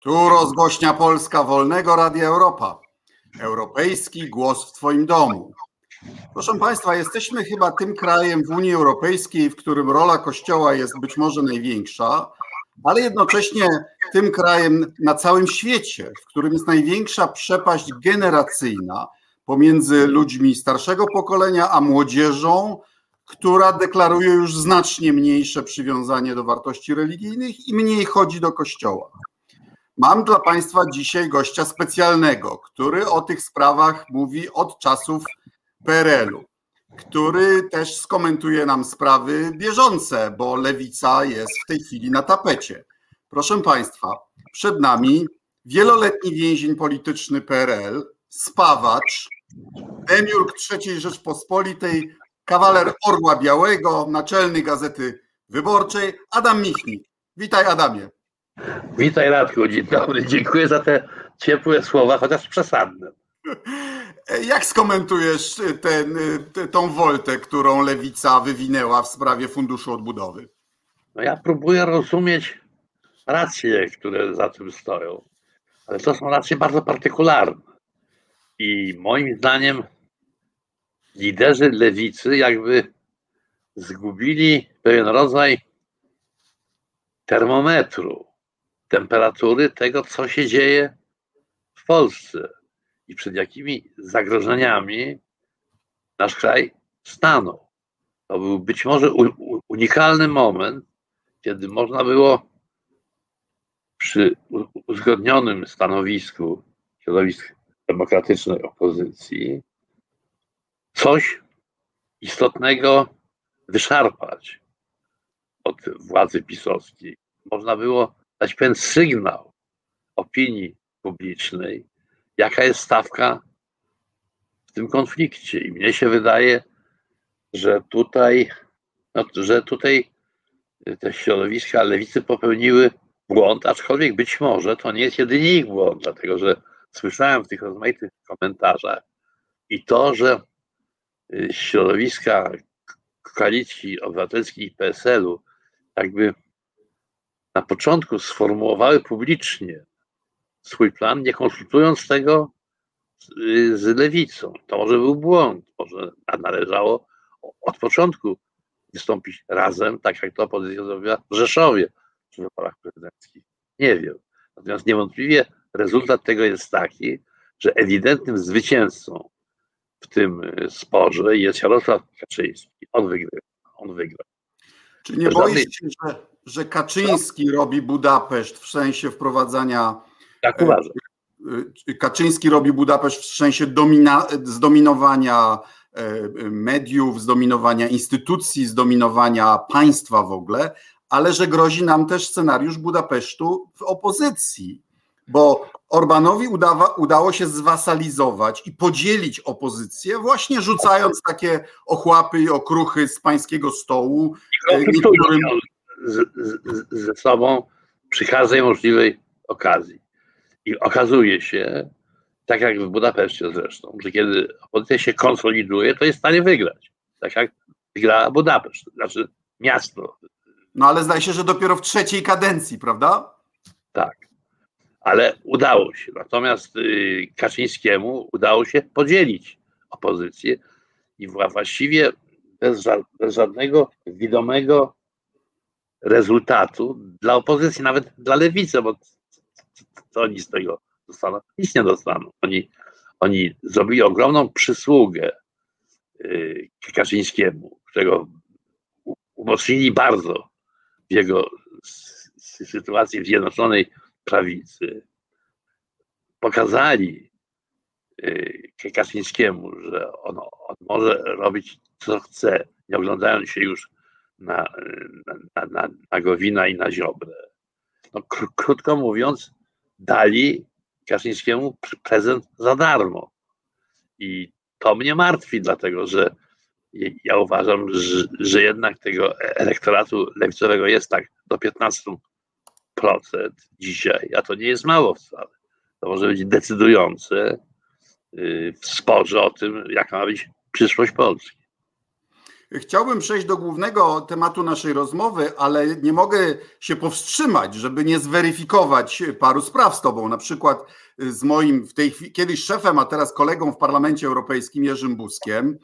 Tu rozgośnia Polska Wolnego Radia Europa. Europejski głos w Twoim domu. Proszę Państwa, jesteśmy chyba tym krajem w Unii Europejskiej, w którym rola Kościoła jest być może największa, ale jednocześnie tym krajem na całym świecie, w którym jest największa przepaść generacyjna pomiędzy ludźmi starszego pokolenia a młodzieżą, która deklaruje już znacznie mniejsze przywiązanie do wartości religijnych i mniej chodzi do Kościoła. Mam dla Państwa dzisiaj gościa specjalnego, który o tych sprawach mówi od czasów PRL-u, który też skomentuje nam sprawy bieżące, bo Lewica jest w tej chwili na tapecie. Proszę Państwa, przed nami wieloletni więzień polityczny PRL, spawacz, demiurg III Rzeczpospolitej, kawaler Orła Białego, naczelny Gazety Wyborczej, Adam Michnik. Witaj, Adamie. Witaj, Radku, dzień dobry. Dziękuję za te ciepłe słowa, chociaż przesadne. Jak skomentujesz tą woltę, którą Lewica wywinęła w sprawie Funduszu Odbudowy? No ja próbuję rozumieć racje, które za tym stoją, ale to są racje bardzo partykularne. I moim zdaniem liderzy Lewicy jakby zgubili pewien rodzaj termometru, temperatury tego, co się dzieje w Polsce i przed jakimi zagrożeniami nasz kraj stanął. To był być może unikalny moment, kiedy można było przy uzgodnionym stanowisku środowisk demokratycznej opozycji coś istotnego wyszarpać od władzy pisowskiej. Można było dać pewien sygnał opinii publicznej, jaka jest stawka w tym konflikcie. I mnie się wydaje, że tutaj te środowiska lewicy popełniły błąd, aczkolwiek być może to nie jest jedynie ich błąd, dlatego że słyszałem w tych rozmaitych komentarzach i to, że środowiska Koalicji Obywatelskiej i PSL-u jakby na początku sformułowały publicznie swój plan, nie konsultując tego z lewicą. To może był błąd, może należało od początku wystąpić razem, tak jak to opozycja zrobiła w Rzeszowie przy wyborach prezydenckich. Nie wiem. Natomiast niewątpliwie rezultat tego jest taki, że ewidentnym zwycięzcą w tym sporze jest Jarosław Kaczyński. On wygra. Czy nie boisz się, że Kaczyński robi Budapeszt w sensie wprowadzania... Tak uważam. Kaczyński robi Budapeszt w sensie zdominowania mediów, zdominowania instytucji, zdominowania państwa w ogóle, ale że grozi nam też scenariusz Budapesztu w opozycji, bo Orbanowi udało się zwasalizować i podzielić opozycję, właśnie rzucając takie ochłapy i okruchy z pańskiego stołu. Niektórym... ze sobą przy każdej możliwej okazji. I okazuje się, tak jak w Budapeszcie zresztą, że kiedy opozycja się konsoliduje, to jest w stanie wygrać. Tak jak wygrała Budapeszt, znaczy miasto. No ale zdaje się, że dopiero w trzeciej kadencji, prawda? Tak, ale udało się. Natomiast Kaczyńskiemu udało się podzielić opozycję i właściwie bez żadnego widomego rezultatu dla opozycji, nawet dla lewicy, bo co oni z tego dostaną? Nic nie dostaną. Oni zrobili ogromną przysługę Kaczyńskiemu, którego umocnili bardzo w jego sytuacji w Zjednoczonej Prawicy. Pokazali Kaczyńskiemu, że on może robić co chce, nie oglądając się już na Gowina i na Ziobrę. No, krótko mówiąc, dali Kaczyńskiemu prezent za darmo. I to mnie martwi, dlatego że ja uważam, że jednak tego elektoratu lewicowego jest tak do 15% dzisiaj, a to nie jest mało wcale. To może być decydujące w sporze o tym, jaka ma być przyszłość Polski. Chciałbym przejść do głównego tematu naszej rozmowy, ale nie mogę się powstrzymać, żeby nie zweryfikować paru spraw z tobą, na przykład z moim w tej chwili kiedyś szefem, a teraz kolegą w Parlamencie Europejskim Jerzym Buzkiem,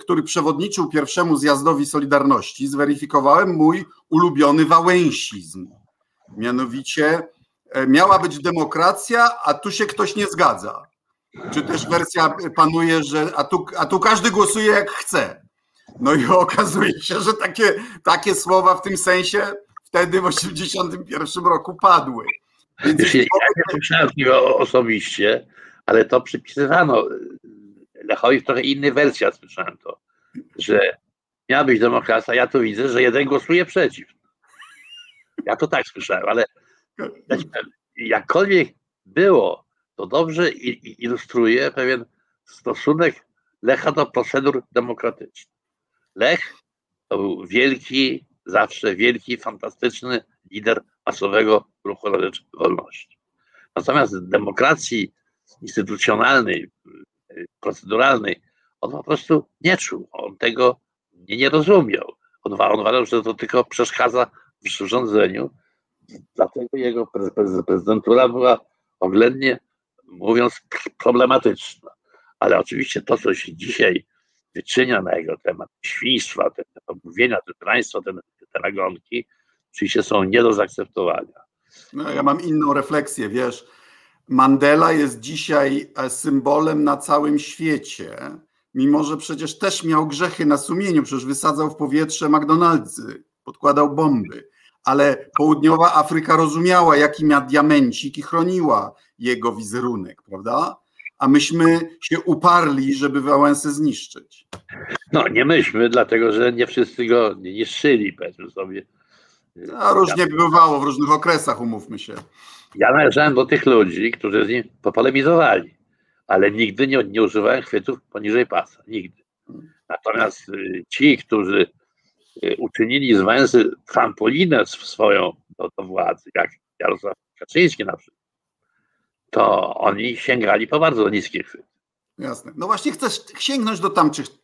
który przewodniczył pierwszemu zjazdowi Solidarności, zweryfikowałem mój ulubiony wałęsizm. Mianowicie miała być demokracja, a tu się ktoś nie zgadza. Czy też wersja panuje, że a tu każdy głosuje jak chce. No i okazuje się, że takie słowa w tym sensie wtedy w 1981 roku padły. Więc ja nie słyszałem osobiście, ale to przypisywano Lechowi, trochę inny wersja słyszałem to, że miała być demokracja, ja tu widzę, że jeden głosuje przeciw. Ja to tak słyszałem, ale jakkolwiek było, to dobrze ilustruje pewien stosunek Lecha do procedur demokratycznych. Lech to był wielki, zawsze wielki, fantastyczny lider masowego ruchu na rzecz wolności. Natomiast w demokracji instytucjonalnej, proceduralnej, on po prostu nie czuł, on tego nie rozumiał. On uważał, że to tylko przeszkadza w rządzeniu, dlatego jego prezydentura była oględnie mówiąc problematyczna. Ale oczywiście to, co się dzisiaj wyczynia na jego temat, świństwa, te pomówienia, te draństwa, te nagonki, oczywiście są nie do zaakceptowania. No, ja mam inną refleksję, wiesz. Mandela jest dzisiaj symbolem na całym świecie, mimo że przecież też miał grzechy na sumieniu, przecież wysadzał w powietrze McDonald'sy, podkładał bomby, ale południowa Afryka rozumiała, jaki miał diamencik i chroniła jego wizerunek, prawda? A myśmy się uparli, żeby Wałęsę zniszczyć. No nie myśmy, dlatego że nie wszyscy go niszczyli, powiedzmy sobie. A różnie bywało w różnych okresach, umówmy się. Ja należałem do tych ludzi, którzy z nim popolemizowali, ale nigdy nie używałem chwytów poniżej pasa, nigdy. Natomiast ci, którzy uczynili z Wałęsy trampolinę swoją do władzy, jak Jarosław Kaczyński na przykład, to oni sięgali po bardzo niskie chwyty. Jasne. No właśnie chcesz sięgnąć do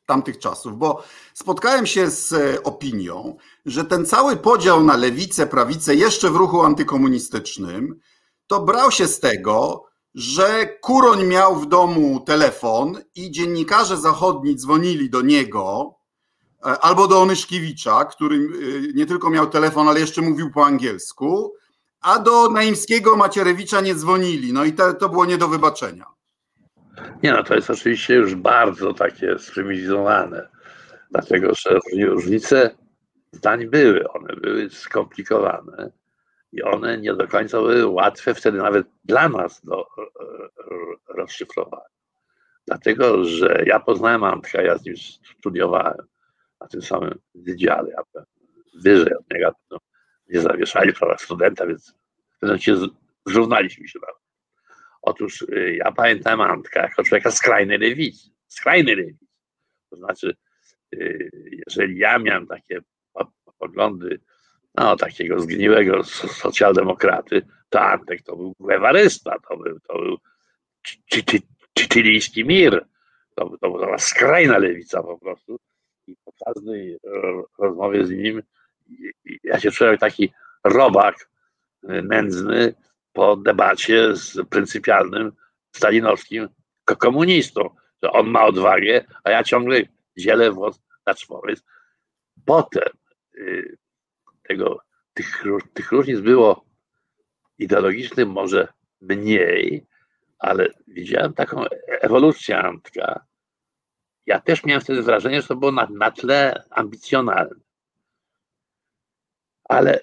tamtych czasów, bo spotkałem się z opinią, że ten cały podział na lewicę, prawicę jeszcze w ruchu antykomunistycznym to brał się z tego, że Kuroń miał w domu telefon i dziennikarze zachodni dzwonili do niego albo do Onyszkiewicza, który nie tylko miał telefon, ale jeszcze mówił po angielsku, a do Naimskiego, Macierewicza nie dzwonili. No i to było nie do wybaczenia. Nie, no to jest oczywiście już bardzo takie sprywilejowane, dlatego że różnice zdań były, one były skomplikowane i one nie do końca były łatwe wtedy nawet dla nas do rozszyfrowania. Dlatego, że ja poznałem Antka, ja z nim studiowałem na tym samym wydziale, ja byłem wyżej od niego, nie zawieszali prawa studenta, więc zrównaliśmy się nawet. Otóż ja pamiętam Antka jako człowieka skrajnej lewicy. To znaczy, jeżeli ja miałem takie poglądy takiego zgniłego socjaldemokraty, to Antek to był guewarysta, to był chilijski mir, to była skrajna lewica po prostu. I po każdej rozmowie z nim ja się czułem taki robak nędzny, po debacie z pryncypialnym stalinowskim komunistą, że on ma odwagę, a ja ciągle zielę włos na czwory. Potem tych różnic było ideologicznych może mniej, ale widziałem taką ewolucję Antka. Ja też miałem wtedy wrażenie, że to było na tle ambicjonalnym. Ale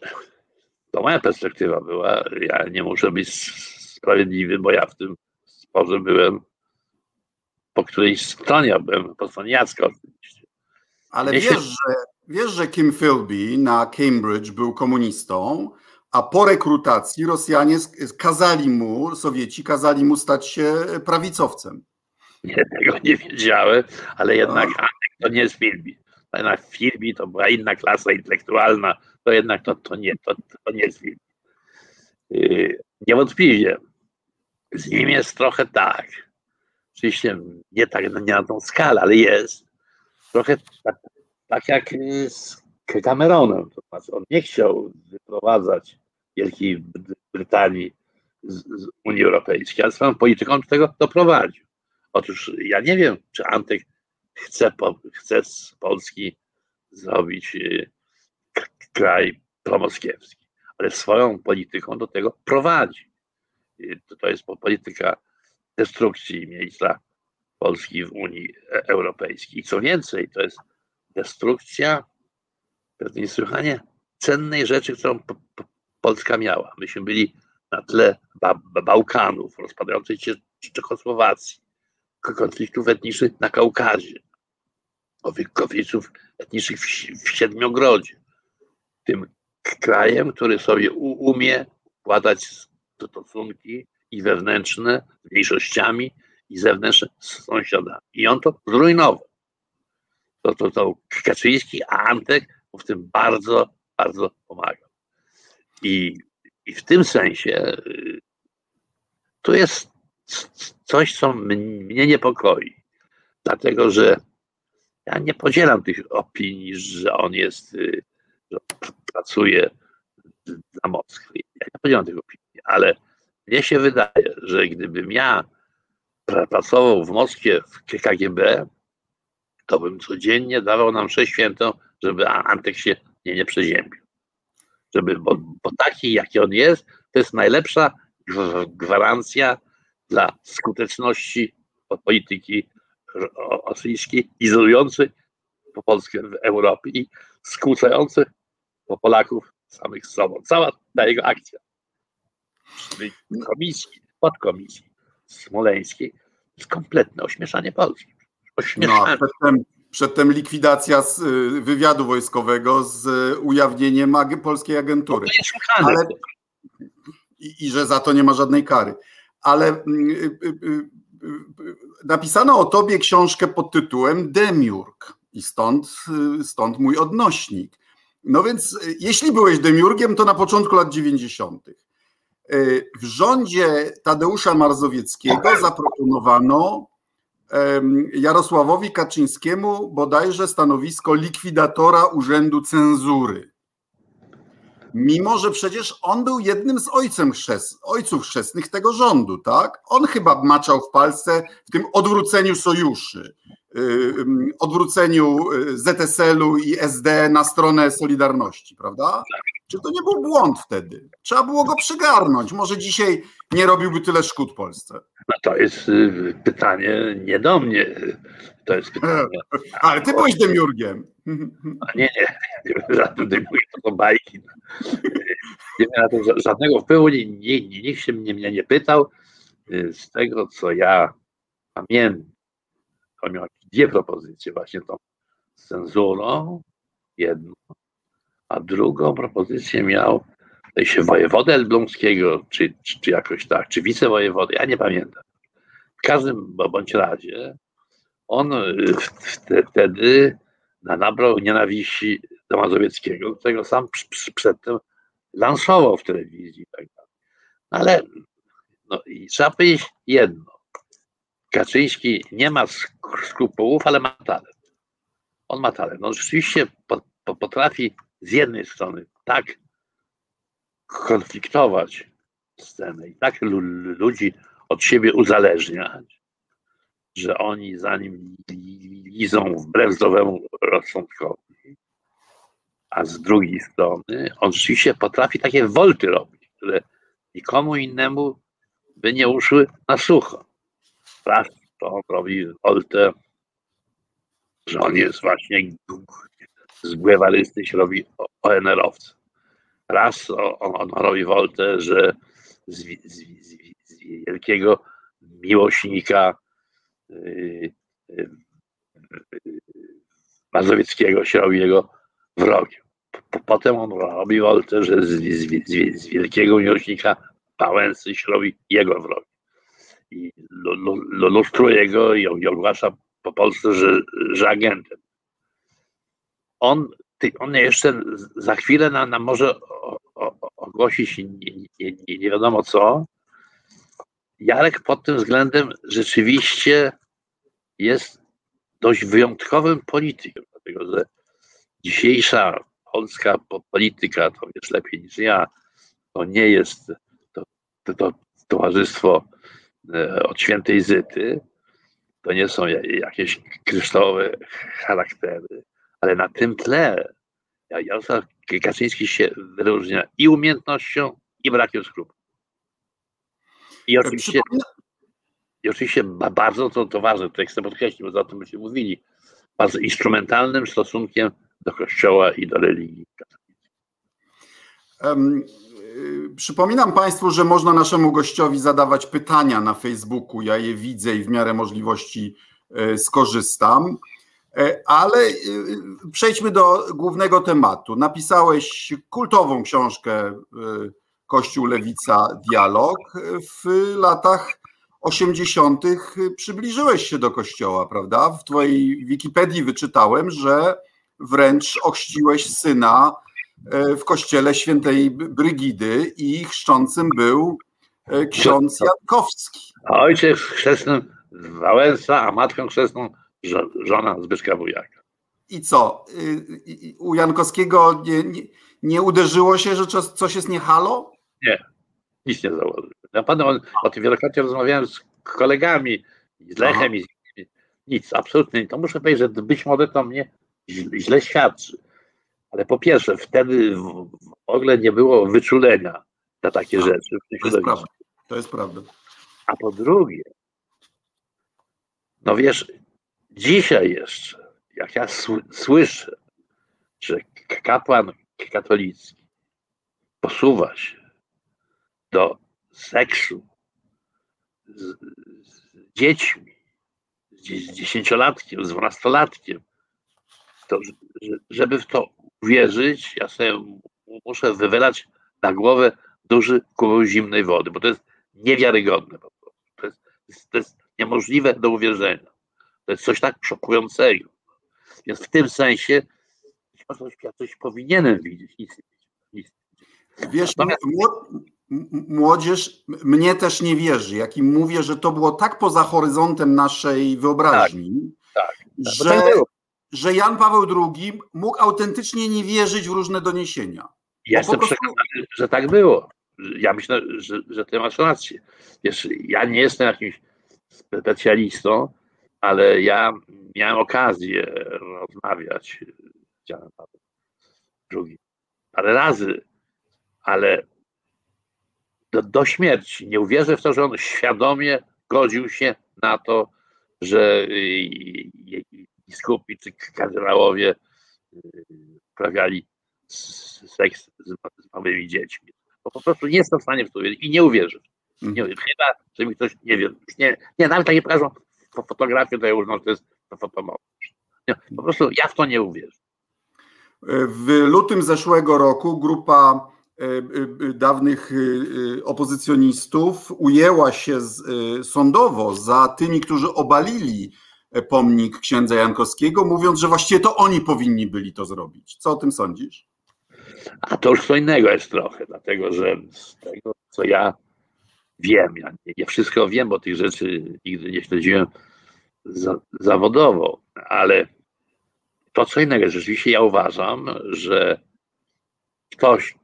to moja perspektywa była, ja nie muszę być sprawiedliwy, bo ja w tym sporze byłem po którejś stronie, byłem po stronie Jacka oczywiście. Ale wiesz, że Kim Philby na Cambridge był komunistą, a po rekrutacji Rosjanie Sowieci kazali mu stać się prawicowcem. Nie, tego nie wiedziałem, ale jednak to nie jest Philby. Na Philby to była inna klasa intelektualna, to jednak to nie jest Philby. Niewątpliwie z nim jest trochę tak, oczywiście nie na tą skalę, ale jest, trochę tak jak z Cameronem. To znaczy on nie chciał wyprowadzać Wielkiej Brytanii z Unii Europejskiej, ale swoją polityką do tego doprowadził. Otóż ja nie wiem, czy Antek chce z Polski zrobić kraj promoskiewski, ale swoją polityką do tego prowadzi. To jest polityka destrukcji miejsca Polski w Unii Europejskiej. I co więcej, to jest destrukcja pewnie niesłychanie cennej rzeczy, którą Polska miała. Myśmy byli na tle Bałkanów, rozpadającej się Czechosłowacji, konfliktów etnicznych na Kaukazie, konfliktów etnicznych w Siedmiogrodzie. Tym krajem, który sobie umie układać stosunki i wewnętrzne z mniejszościami, i zewnętrzne z sąsiadami. I on to zrujnował. To Kaczyński, a Antek mu w tym bardzo, bardzo pomagał. I w tym sensie to jest coś, co mnie niepokoi. Dlatego, że ja nie podzielam tych opinii, że on jest, że pracuje dla Moskwy. Ja nie podzielam tych opinii, ale mnie się wydaje, że gdybym ja pracował w Moskwie w KGB, to bym codziennie dawał nam mszę świętą, żeby Antek się nie przeziębił. Żeby, bo taki, jaki on jest, to jest najlepsza gwarancja dla skuteczności polityki rosyjskiej, izolujący Polskę w Europie i skłócający Polaków samych z sobą. Cała ta jego akcja komisji, podkomisji smoleńskiej, to jest kompletne ośmieszanie Polski. Ośmieszanie. No, przedtem likwidacja z wywiadu wojskowego z ujawnieniem polskiej agentury. To jest szukane. Ale, i że za to nie ma żadnej kary. Ale napisano o tobie książkę pod tytułem Demiurg i stąd mój odnośnik. No więc jeśli byłeś demiurgiem, to na początku lat 90. w rządzie Tadeusza Mazowieckiego zaproponowano Jarosławowi Kaczyńskiemu bodajże stanowisko likwidatora Urzędu Cenzury. Mimo, że przecież on był jednym z ojców chrzestnych tego rządu, tak? On chyba maczał w palce w tym odwróceniu sojuszy, odwróceniu ZSL-u i SD na stronę Solidarności, prawda? Czy to nie był błąd wtedy? Trzeba było go przygarnąć. Może dzisiaj nie robiłby tyle szkód Polsce. No to jest pytanie nie do mnie. To jest pytanie. Ale ty byłeś demiurgiem. No nie. Żadnym demiurgiem, to są bajki. Nie miałem na to żadnego wpływu. Nikt się mnie nie pytał. Z tego, co ja pamiętam, to miał dwie propozycje. Właśnie tą z cenzurą, jedną. A drugą propozycję miał się wojewodę elbląskiego, czy jakoś tak, czy wicewojewodę, ja nie pamiętam. W każdym bądź razie on wtedy nabrał nienawiści do Mazowieckiego, którego sam przedtem lansował w telewizji. Tak dalej. Ale no, i trzeba powiedzieć jedno. Kaczyński nie ma skrupułów, ale ma talent. On ma talent. On rzeczywiście potrafi z jednej strony tak konfliktować scenę i tak ludzi od siebie uzależniać, że oni za nim idą wbrew zdrowemu rozsądkowi, a z drugiej strony on rzeczywiście potrafi takie wolty robić, które nikomu innemu by nie uszły na sucho. Raz to on robi woltę, że on jest właśnie z Guewarysty się robi ONR-owca. Raz on robi woltę, że z wielkiego miłośnika Mazowieckiego się robi jego wrogiem. Potem on robi woltę, że z wielkiego miłośnika Wałęsy się robi jego wrogiem. I lustruje go i ogłasza po Polsce, że agentem. On jeszcze za chwilę nam może ogłosić nie wiadomo co. Jarek pod tym względem rzeczywiście jest dość wyjątkowym politykiem, dlatego że dzisiejsza polska polityka, to wiesz lepiej niż ja, to nie jest to towarzystwo od świętej Zyty, to nie są jakieś kryształowe charaktery, ale na tym tle Jarosław Kaczyński się wyróżnia i umiejętnością, i brakiem skrupułów. I oczywiście bardzo to ważne, to chcę podkreślić, bo za to byśmy mówili, bardzo instrumentalnym stosunkiem do Kościoła i do religii katolickiej. Przypominam Państwu, że można naszemu gościowi zadawać pytania na Facebooku. Ja je widzę i w miarę możliwości skorzystam. Ale przejdźmy do głównego tematu. Napisałeś kultową książkę Kościół, Lewica, Dialog. W latach 80. przybliżyłeś się do Kościoła, prawda? W Twojej Wikipedii wyczytałem, że wręcz ochrzciłeś syna w kościele świętej Brygidy i chrzczącym był ksiądz Jankowski. A ojciec chrzestnym Wałęsa, a matką chrzestną żona Zbyszka Wujaka. I co? U Jankowskiego nie uderzyło się, że coś jest nie halo? Nie, nic nie założyłem. Na pewno o tym wielokrotnie rozmawiałem z kolegami, z Lechem. Aha. I z nic, absolutnie. To muszę powiedzieć, że być może to mnie źle świadczy. Ale po pierwsze, wtedy w ogóle nie było wyczulenia na takie rzeczy. To jest prawda. A po drugie, no wiesz, dzisiaj jeszcze, jak ja słyszę, że kapłan katolicki posuwa się do seksu z dziećmi, z 10-latkiem, z 12-latkiem, to żeby w to uwierzyć, ja sobie muszę wywylać na głowę duży kubeł zimnej wody, bo to jest niewiarygodne po prostu. To jest niemożliwe do uwierzenia. To jest coś tak szokującego. Więc w tym sensie ja coś powinienem widzieć. Nic. Wiesz, młodzież mnie też nie wierzy, jak im mówię, że to było tak poza horyzontem naszej wyobraźni, tak. że Jan Paweł II mógł autentycznie nie wierzyć w różne doniesienia. Ja jestem przekonany, że tak było. Ja myślę, że ty masz rację. Wiesz, ja nie jestem jakimś specjalistą, ale ja miałem okazję rozmawiać z Janem Pawłem II parę razy, ale do śmierci nie uwierzę w to, że on świadomie godził się na to, że biskupi czy kardynałowie uprawiali seks z małymi dziećmi. Bo po prostu nie jestem w stanie w to uwierzyć i nie uwierzę. Nie uwierzę. Chyba, że mi ktoś nie wierzy. Nawet tak nie pokażą fotografię, to ja uznam, że to jest fotomontaż. Po prostu ja w to nie uwierzę. W lutym zeszłego roku grupa dawnych opozycjonistów ujęła się sądowo za tymi, którzy obalili pomnik księdza Jankowskiego, mówiąc, że właściwie to oni powinni byli to zrobić. Co o tym sądzisz? A to już co innego jest trochę, dlatego że z tego, co ja wiem, ja nie wszystko wiem, bo tych rzeczy nigdy nie śledziłem zawodowo, ale to co innego jest. Rzeczywiście ja uważam, że ktoś,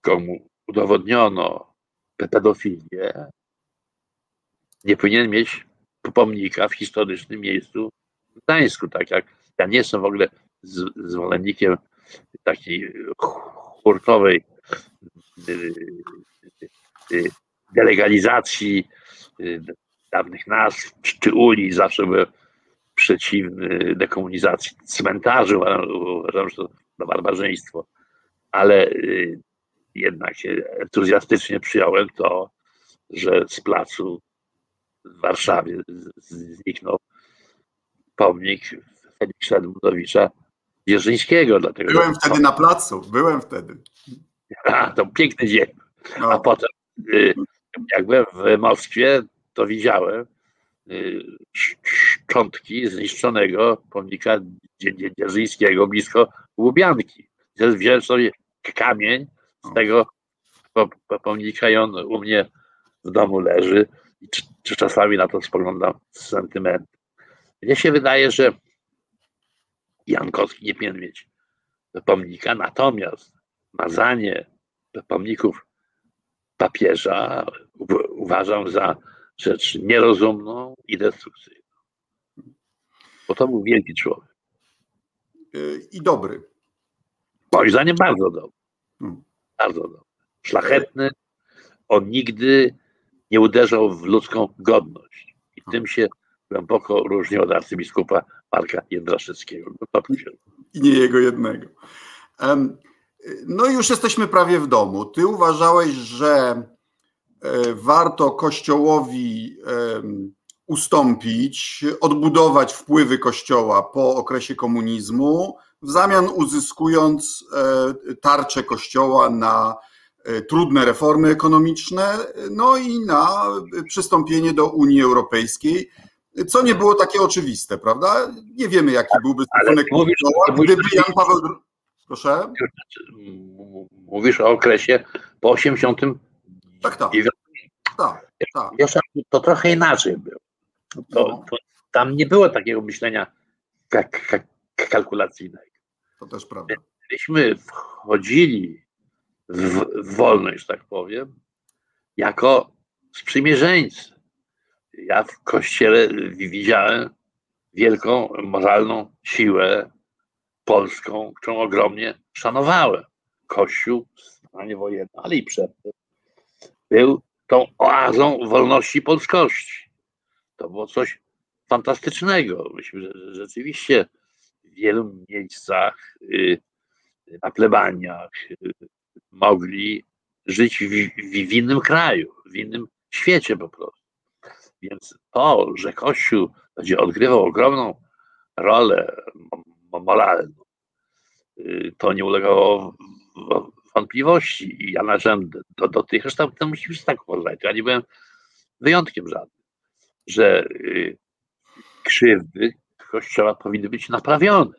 komu udowodniono pedofilię, nie powinien mieć pomnika w historycznym miejscu w Gdańsku, tak jak ja nie jestem w ogóle zwolennikiem takiej hurtowej delegalizacji dawnych nazw czy ulic, zawsze byłem przeciwny dekomunizacji cmentarzy, uważam, że to barbarzyństwo, ale jednak entuzjastycznie przyjąłem to, że z placu w Warszawie zniknął pomnik Feliksa Dmudowicza Wierzyńskiego. Dlatego, byłem wtedy na placu, To piękny dzień. No. A potem, jak byłem w Moskwie, to widziałem szczątki zniszczonego pomnika Wierzyńskiego blisko Łubianki. Wziąłem sobie kamień z tego pomnika i on u mnie w domu leży. Czy czasami na to spoglądam z sentymentem. Mnie się wydaje, że Jankowski nie powinien mieć pomnika, natomiast mazanie pomników papieża uważam za rzecz nierozumną i destrukcyjną. Bo to był wielki człowiek. I dobry. Moim zdaniem bardzo dobry. Bardzo dobry. Szlachetny. On nigdy nie uderzał w ludzką godność. I tym się głęboko różni od arcybiskupa Marka Jędraszewskiego. I nie jego jednego. No i już jesteśmy prawie w domu. Ty uważałeś, że warto Kościołowi ustąpić, odbudować wpływy Kościoła po okresie komunizmu, w zamian uzyskując tarczę Kościoła na trudne reformy ekonomiczne, no i na przystąpienie do Unii Europejskiej, co nie było takie oczywiste, prawda? Nie wiemy, jaki byłby stosunek Kościoła, gdyby Jan Paweł II... Proszę? Mówisz o okresie po 80. Tak. To trochę inaczej było. Tam nie było takiego myślenia kalkulacyjnego. To też prawda. Myśmy wchodzili w wolność, tak powiem, jako sprzymierzeńcy. Ja w Kościele widziałem wielką moralną siłę polską, którą ogromnie szanowałem. Kościół w stanie wojennym, ale i przedtem był tą oazą wolności polskości. To było coś fantastycznego. Myśmy rzeczywiście w wielu miejscach, na plebaniach, mogli żyć w innym kraju, w innym świecie po prostu. Więc to, że Kościół będzie odgrywał ogromną rolę moralną, to nie ulegało wątpliwości. I ja należałem do tych, zresztą to musisz tak uważać, ja nie byłem wyjątkiem żadnym, że krzywdy Kościoła powinny być naprawione.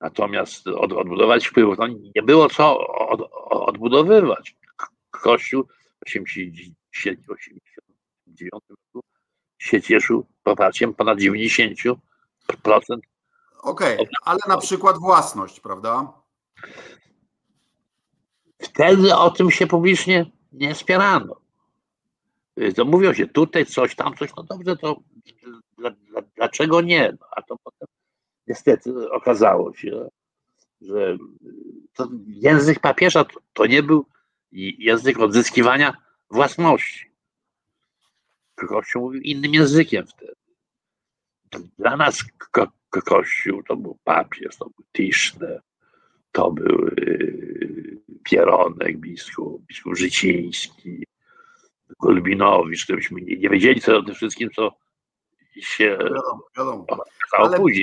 Natomiast odbudować wpływów, no nie było co odbudowywać. Kościół w 1989 roku się cieszył poparciem ponad 90%. Okej, ale na przykład własność, prawda? Wtedy o tym się publicznie nie spierano. To mówiło się tutaj coś, tam coś, no dobrze, to dlaczego nie? No, a to potem niestety okazało się, że to język papieża to nie był język odzyskiwania własności. Kościół mówił innym językiem wtedy. Dla nas Kościół to był papież, to był Tischner, to był Pieronek, biskup Życiński, Golbinowicz, któryśmy nie wiedzieli co o tym wszystkim, co się wiadomo.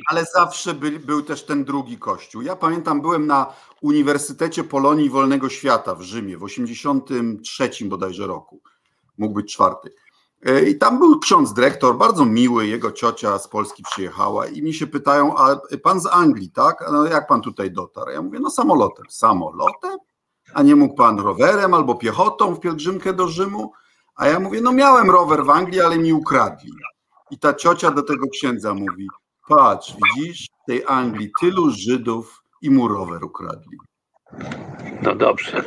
Ale zawsze był też ten drugi Kościół. Ja pamiętam, byłem na Uniwersytecie Polonii Wolnego Świata w Rzymie w 83 bodajże roku, mógł być czwarty. I tam był ksiądz dyrektor, bardzo miły, jego ciocia z Polski przyjechała i mi się pytają, a pan z Anglii, tak? No jak pan tutaj dotarł? Ja mówię, no samolotem. Samolotem? A nie mógł pan rowerem albo piechotą w pielgrzymkę do Rzymu? A ja mówię, no miałem rower w Anglii, ale mi ukradli. I ta ciocia do tego księdza mówi, patrz, widzisz, w tej Anglii tylu Żydów i mu rower ukradli. No dobrze,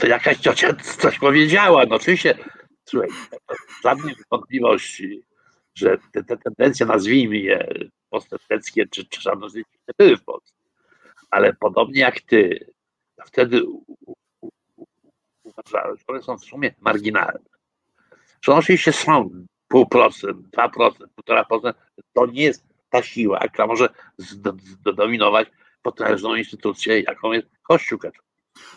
to jakaś ciocia coś powiedziała, no oczywiście. Słuchaj, żadnych wątpliwości, że te tendencje, nazwijmy je postępeckie czy żadnościowe, były w Polsce. Ale podobnie jak ty, wtedy uważałem, że one są w sumie marginalne. Że oczywiście są 0,5%, 2%, 1,5%, to nie jest ta siła, która może zdominować potężną instytucję, jaką jest Kościół katolicki.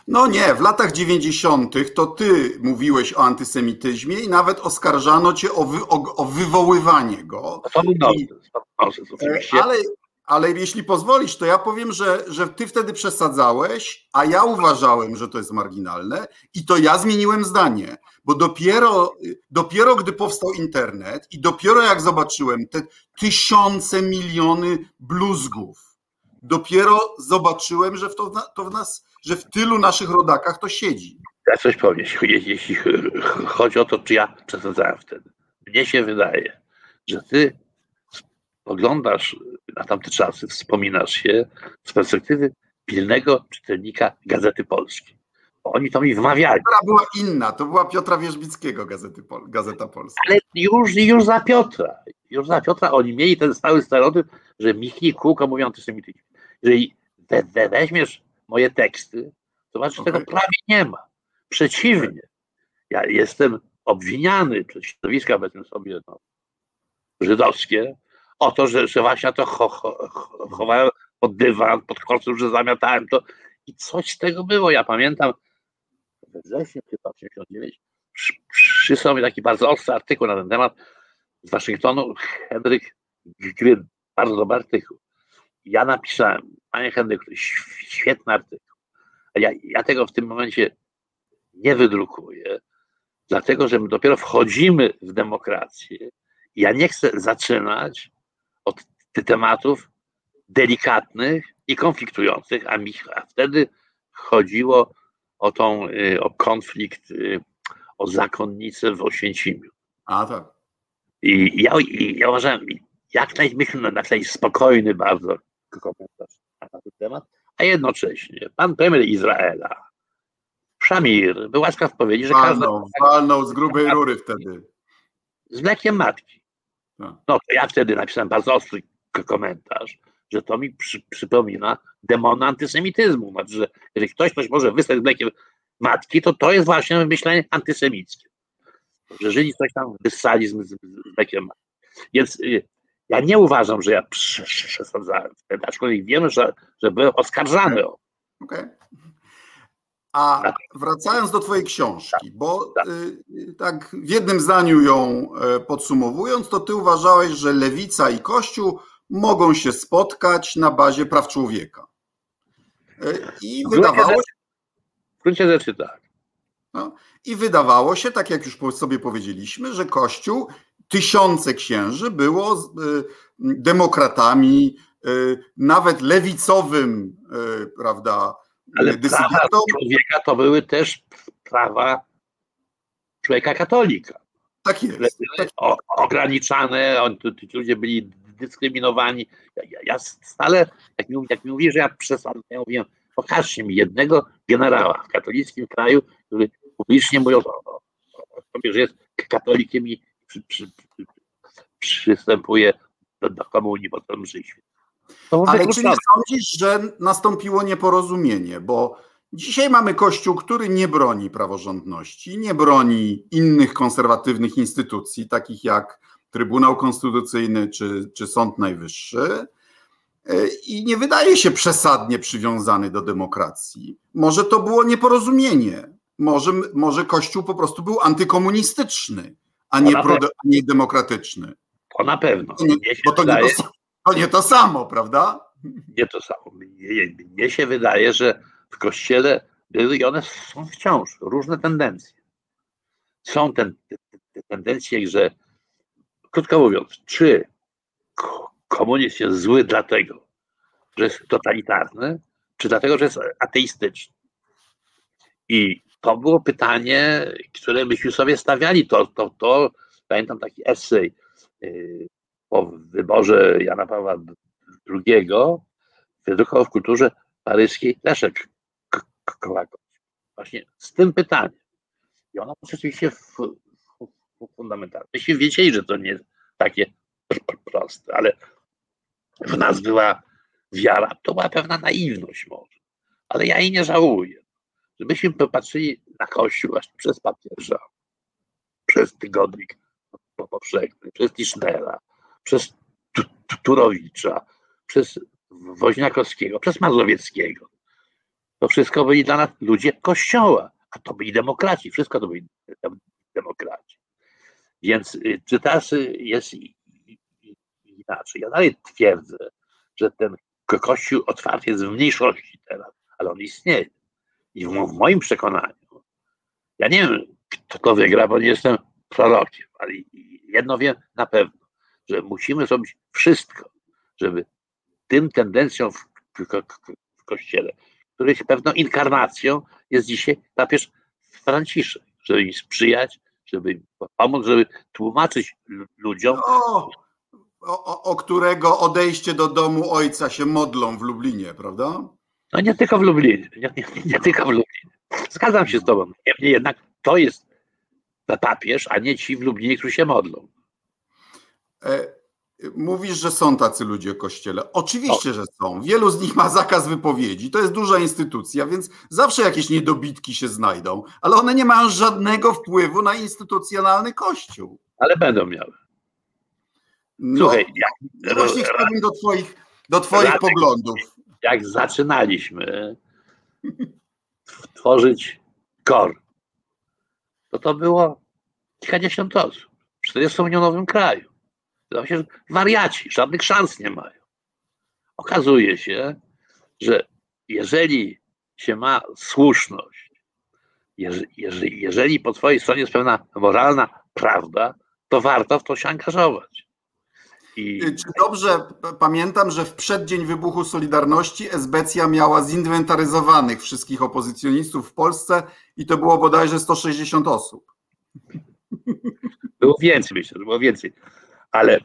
No nie, w latach 90. to ty mówiłeś o antysemityzmie i nawet oskarżano cię o wywoływanie go. Ale jeśli pozwolisz, to ja powiem, że ty wtedy przesadzałeś, a ja uważałem, że to jest marginalne i to ja zmieniłem zdanie, bo dopiero gdy powstał internet i dopiero jak zobaczyłem te tysiące, miliony bluzgów, dopiero zobaczyłem, że to w nas... że w tylu naszych rodakach to siedzi. Ja coś powiem, jeśli chodzi o to, czy ja przesadzałem wtedy. Mnie się wydaje, że ty oglądasz na tamte czasy, wspominasz się z perspektywy pilnego czytelnika Gazety Polskiej. Oni to mi wmawiali. To była inna, to była Piotra Wierzbickiego Gazeta Polska. Ale już za Piotra oni mieli ten stały stereotyp, że Michnik kółko mówią antysemitycznie. Jeżeli weźmiesz moje teksty, zobaczysz, okay, tego prawie nie ma. Przeciwnie, ja jestem obwiniany przez środowiska, powiedzmy sobie, żydowskie, o to, że właśnie to chowałem pod dywan, pod korcem, że zamiatałem to. I coś z tego było. Ja pamiętam we wrześniu 1989 przysłał mi taki bardzo ostry artykuł na ten temat z Waszyngtonu Henryk Gryn, bardzo dobry artykuł. Ja napisałem: panie Henryk, świetny artykuł. Ja tego w tym momencie nie wydrukuję, dlatego że my dopiero wchodzimy w demokrację. Ja nie chcę zaczynać od tematów delikatnych i konfliktujących, a wtedy chodziło o konflikt, o zakonnicę w Oświęcimiu. A tak. I ja uważałem, jak myślę, na tej spokojny bardzo komentarz na ten temat, a jednocześnie pan premier Izraela, Szamir, był łaskaw powiedzieć, że walnął z grubej rury wtedy. Z mlekiem matki. No to ja wtedy napisałem bardzo ostry komentarz, że to mi przypomina demona antysemityzmu. Znaczy, że jeżeli ktoś coś może wysłać z mlekiem matki, to jest właśnie myślenie antysemickie. Że Żydzi coś tam wyssali z mlekiem matki. Więc ja nie uważam, że ja przesadzałem wtedy, aczkolwiek wiem, że byłem oskarżany o. Okej. Okay. A wracając do twojej książki, bo tak w jednym zdaniu ją podsumowując, to ty uważałeś, że Lewica i Kościół mogą się spotkać na bazie praw człowieka. I wydawało się... W gruncie rzeczy tak. No, i wydawało się, tak jak już sobie powiedzieliśmy, że Kościół, tysiące księży było demokratami, nawet lewicowym, prawda. Ale prawa człowieka to były też prawa człowieka katolika. Tak jest. Ograniczane, ci ludzie byli dyskryminowani. Ja stale, jak mi mówi, że ja przesadzam, ja mówię, pokażcie mi jednego generała w katolickim kraju, który publicznie mówi o sobie, że jest katolikiem i przystępuje do komunii po całym życiu. Ale czy nie sądzisz, że nastąpiło nieporozumienie? Bo dzisiaj mamy Kościół, który nie broni praworządności, nie broni innych konserwatywnych instytucji, takich jak Trybunał Konstytucyjny czy Sąd Najwyższy, i nie wydaje się przesadnie przywiązany do demokracji. Może to było nieporozumienie. Może Kościół po prostu był antykomunistyczny, a nie demokratyczny. To na pewno. Bo to nie jest... To nie to samo, prawda? Nie to samo. Mnie się wydaje, że w Kościele były i one są wciąż różne tendencje. Są te tendencje, że krótko mówiąc, czy komunizm jest zły dlatego, że jest totalitarny, czy dlatego, że jest ateistyczny. I to było pytanie, które myśmy sobie stawiali. To pamiętam taki esej po wyborze Jana Pawła II wydrukował w Kulturze paryskiej Leszek Kołakowski. Właśnie z tym pytaniem. I ono rzeczywiście fundamentalne. Myśmy wiedzieli, że to nie jest takie proste, ale w nas była wiara, to była pewna naiwność może, ale ja jej nie żałuję. Żebyśmy popatrzyli na Kościół właśnie przez papieża, przez tygodnik powszechny, przez Tischnera, przez Turowicza, przez Woźniakowskiego, przez Mazowieckiego. To wszystko byli dla nas ludzie Kościoła, a to byli demokraci, wszystko to byli demokraci. Więc czy teraz jest inaczej? Ja dalej twierdzę, że ten Kościół otwarty jest w mniejszości teraz, ale on istnieje. I w moim przekonaniu, ja nie wiem, kto to wygra, bo nie jestem prorokiem, ale jedno wiem na pewno, że musimy zrobić wszystko, żeby tym tendencjom w Kościele, której pewną inkarnacją jest dzisiaj papież Franciszek, żeby im sprzyjać, żeby pomóc, żeby tłumaczyć ludziom. o którego odejście do domu ojca się modlą w Lublinie, prawda? No nie tylko w Lublinie, nie tylko w Lublinie. Zgadzam się z tobą. Niemniej jednak to jest papież, a nie ci w Lublinie, którzy się modlą. Mówisz, że są tacy ludzie w Kościele. Oczywiście, że są. Wielu z nich ma zakaz wypowiedzi. To jest duża instytucja, więc zawsze jakieś niedobitki się znajdą, ale one nie mają żadnego wpływu na instytucjonalny Kościół. Ale będą miały. Słuchaj, właśnie chciałbym do twoich poglądów. Jak zaczynaliśmy tworzyć KOR, to było kilkadziesiąt osób w 40-milionowym kraju. Wydawało się, że wariaci żadnych szans nie mają. Okazuje się, że jeżeli się ma słuszność, jeżeli po twojej stronie jest pewna moralna prawda, to warto w to się angażować. Czy dobrze pamiętam, że w przeddzień wybuchu Solidarności esbecja miała zinwentaryzowanych wszystkich opozycjonistów w Polsce i to było bodajże 160 osób. Było więcej, myślę, że było więcej, ale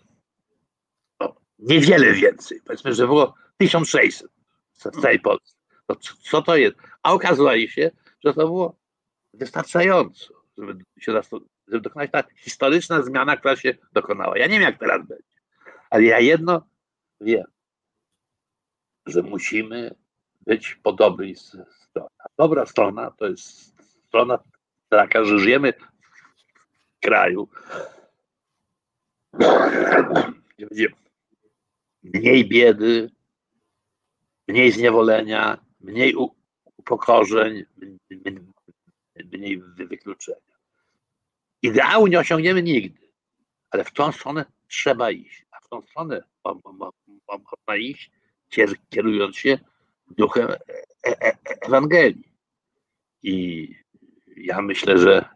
niewiele więcej. Powiedzmy, że było 1600 w całej Polsce. To co to jest? A okazuje się, że to było wystarczająco, żeby dokonać ta historyczna zmiana, która się dokonała. Ja nie wiem, jak teraz będzie. Ale ja jedno wiem, że musimy być podobni stronie. Dobra strona to jest strona taka, że żyjemy w kraju, gdzie będzie mniej biedy, mniej zniewolenia, mniej upokorzeń, mniej wykluczenia. Ideału nie osiągniemy nigdy, ale w tą stronę trzeba iść. W tą stronę można iść, kierując się duchem Ewangelii. I ja myślę, że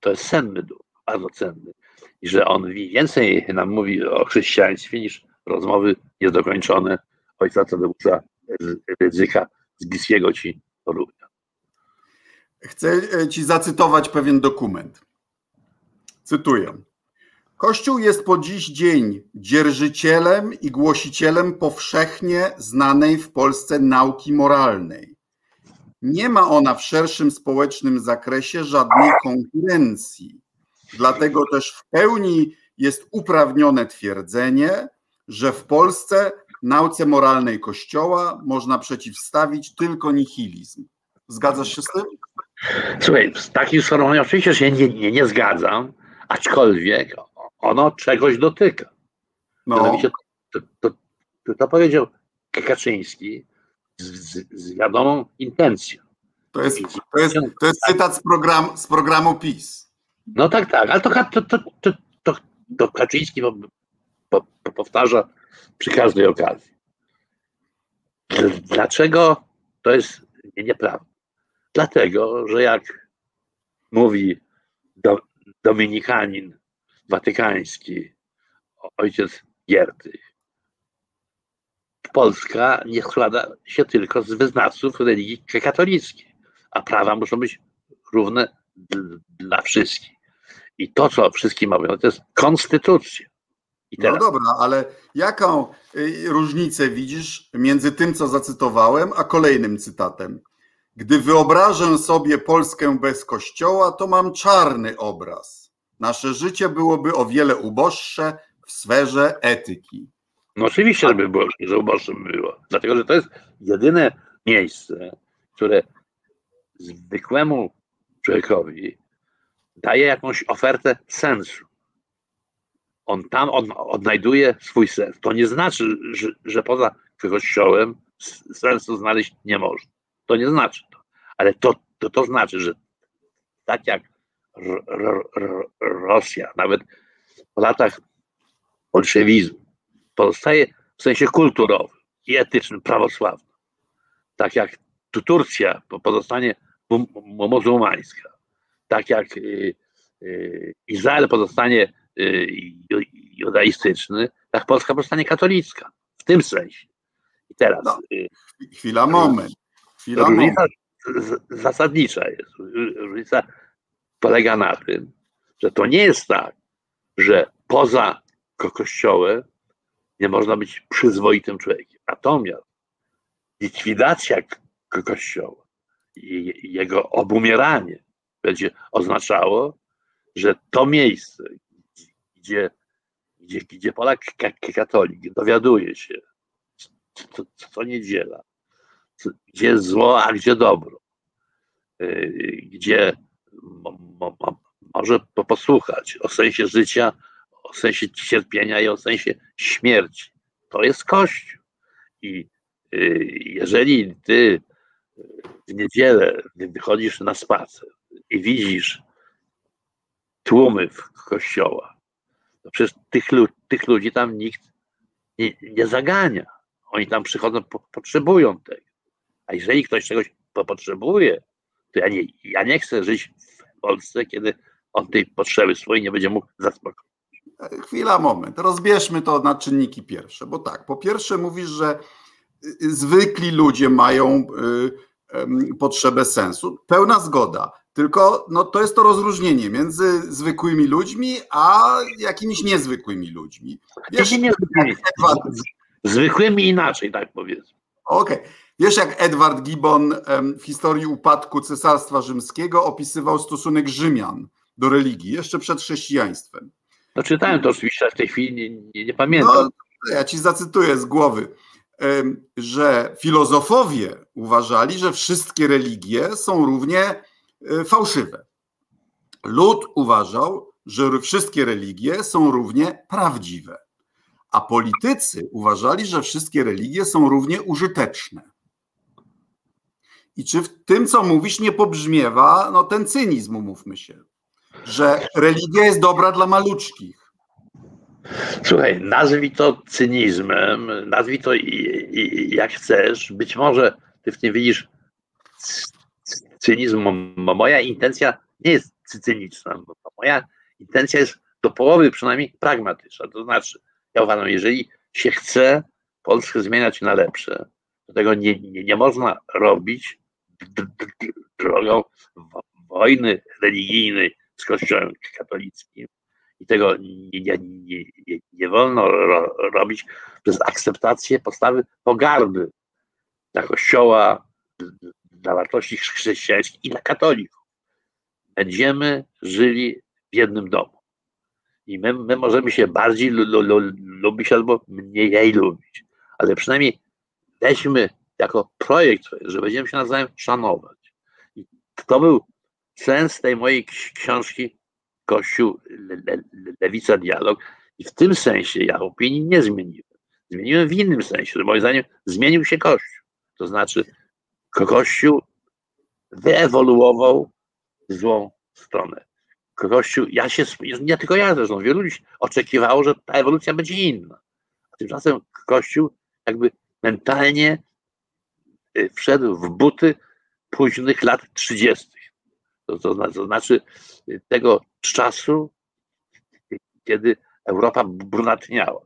to jest cenny duch, bardzo cenny. I że on więcej nam mówi o chrześcijaństwie niż rozmowy niedokończone ojca Tadeusza Rydzyka z bliskiego ci Torunia. Chcę ci zacytować pewien dokument. Cytuję. Kościół jest po dziś dzień dzierżycielem i głosicielem powszechnie znanej w Polsce nauki moralnej. Nie ma ona w szerszym społecznym zakresie żadnej konkurencji. Dlatego też w pełni jest uprawnione twierdzenie, że w Polsce nauce moralnej Kościoła można przeciwstawić tylko nihilizm. Zgadzasz się z tym? Słuchaj, z takim sformułowaniem oczywiście się nie zgadzam, aczkolwiek ono czegoś dotyka. Mianowicie to powiedział Kaczyński z wiadomą intencją. To jest cytat z programu PiS. No tak, ale to Kaczyński powtarza przy każdej okazji. Dlaczego to jest nieprawda? Dlatego, że jak mówi dominikanin watykański, ojciec Giertych, Polska nie składa się tylko z wyznawców religii katolickiej, a prawa muszą być równe dla wszystkich. I to, co wszystkim mówią, to jest konstytucja. No dobra, ale jaką różnicę widzisz między tym, co zacytowałem, a kolejnym cytatem? Gdy wyobrażę sobie Polskę bez Kościoła, to mam czarny obraz. Nasze życie byłoby o wiele uboższe w sferze etyki. No oczywiście, że uboższym było. Dlatego, że to jest jedyne miejsce, które zwykłemu człowiekowi daje jakąś ofertę sensu. On tam odnajduje swój sens. To nie znaczy, że poza Kościołem sensu znaleźć nie można. To nie znaczy to, ale to znaczy, że tak jak Rosja, nawet po latach bolszewizmu, pozostaje w sensie kulturowym i etycznym prawosławnym, tak jak Turcja pozostanie muzułmańska, tak jak Izrael pozostanie judaistyczny, tak Polska pozostanie katolicka, w tym sensie. I teraz... No, chwila, moment. Różnica zasadnicza jest. Różnica polega na tym, że to nie jest tak, że poza Kościołem nie można być przyzwoitym człowiekiem. Natomiast likwidacja Kościoła i jego obumieranie będzie oznaczało, że to miejsce, gdzie Polak katolik dowiaduje się, co niedziela, gdzie jest zło, a gdzie dobro, gdzie może posłuchać o sensie życia, o sensie cierpienia i o sensie śmierci. To jest Kościół. I jeżeli ty w niedzielę wychodzisz na spacer i widzisz tłumy w kościołach, to przecież tych ludzi tam nikt nie zagania. Oni tam przychodzą, potrzebują tego. A jeżeli ktoś czegoś potrzebuje, to ja nie chcę żyć w Polsce, kiedy on tej potrzeby swojej nie będzie mógł zaspokoić. Chwila, moment. Rozbierzmy to na czynniki pierwsze, bo tak, po pierwsze mówisz, że zwykli ludzie mają potrzebę sensu. Pełna zgoda. Tylko no, to jest to rozróżnienie między zwykłymi ludźmi, a jakimiś niezwykłymi ludźmi. Wiesz, niezwykłymi. Zwykłymi inaczej, tak powiedzmy. Okej. Okay. Wiesz, jak Edward Gibbon w historii upadku Cesarstwa Rzymskiego opisywał stosunek Rzymian do religii, jeszcze przed chrześcijaństwem. No czytałem to oczywiście, ale w tej chwili nie pamiętam. No, ja ci zacytuję z głowy, że filozofowie uważali, że wszystkie religie są równie fałszywe. Lud uważał, że wszystkie religie są równie prawdziwe, a politycy uważali, że wszystkie religie są równie użyteczne. I czy w tym, co mówisz, nie pobrzmiewa no, ten cynizm, umówmy się, że religia jest dobra dla maluczkich? Słuchaj, nazwij to cynizmem, nazwij to i jak chcesz. Być może ty w tym widzisz cynizm. Moja intencja nie jest cyniczna. Moja intencja jest do połowy przynajmniej pragmatyczna. To znaczy, ja uważam, jeżeli się chce Polskę zmieniać na lepsze, to tego nie można robić drogą wojny religijnej z Kościołem katolickim i tego nie wolno robić przez akceptację postawy pogardy dla Kościoła, dla wartości chrześcijańskich i dla katolików. Będziemy żyli w jednym domu. I my możemy się bardziej lubić albo mniej lubić. Ale przynajmniej weźmy jako projekt, że będziemy się nawzajem szanować. I to był sens tej mojej książki Kościół, Lewica, Dialog. I w tym sensie ja opinii nie zmieniłem. Zmieniłem w innym sensie, że moim zdaniem zmienił się Kościół. To znaczy Kościół wyewoluował w złą stronę. Kościół, nie tylko ja zresztą, wielu ludzi oczekiwało, że ta ewolucja będzie inna. A tymczasem Kościół jakby mentalnie wszedł w buty późnych lat 30. To znaczy tego czasu, kiedy Europa brunatniała.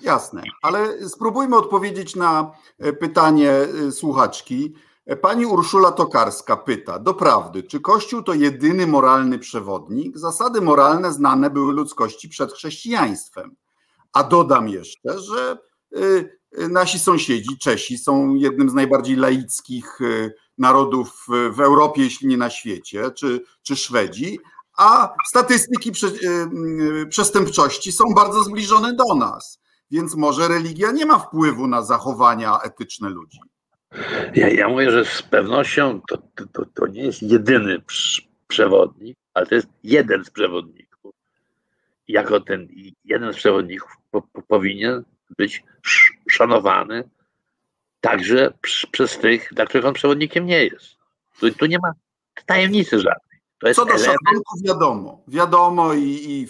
Jasne, ale spróbujmy odpowiedzieć na pytanie słuchaczki. Pani Urszula Tokarska pyta, doprawdy, czy Kościół to jedyny moralny przewodnik? Zasady moralne znane były ludzkości przed chrześcijaństwem. A dodam jeszcze, że nasi sąsiedzi, Czesi, są jednym z najbardziej laickich narodów w Europie, jeśli nie na świecie, czy Szwedzi, a statystyki przestępczości są bardzo zbliżone do nas, więc może religia nie ma wpływu na zachowania etyczne ludzi. Ja mówię, że z pewnością to nie jest jedyny przewodnik, ale to jest jeden z przewodników. Jako ten jeden z przewodników powinien być szanowany także przez tych, dla których on przewodnikiem nie jest. Tu nie ma tajemnicy żadnej. To jest co do szacunku wiadomo i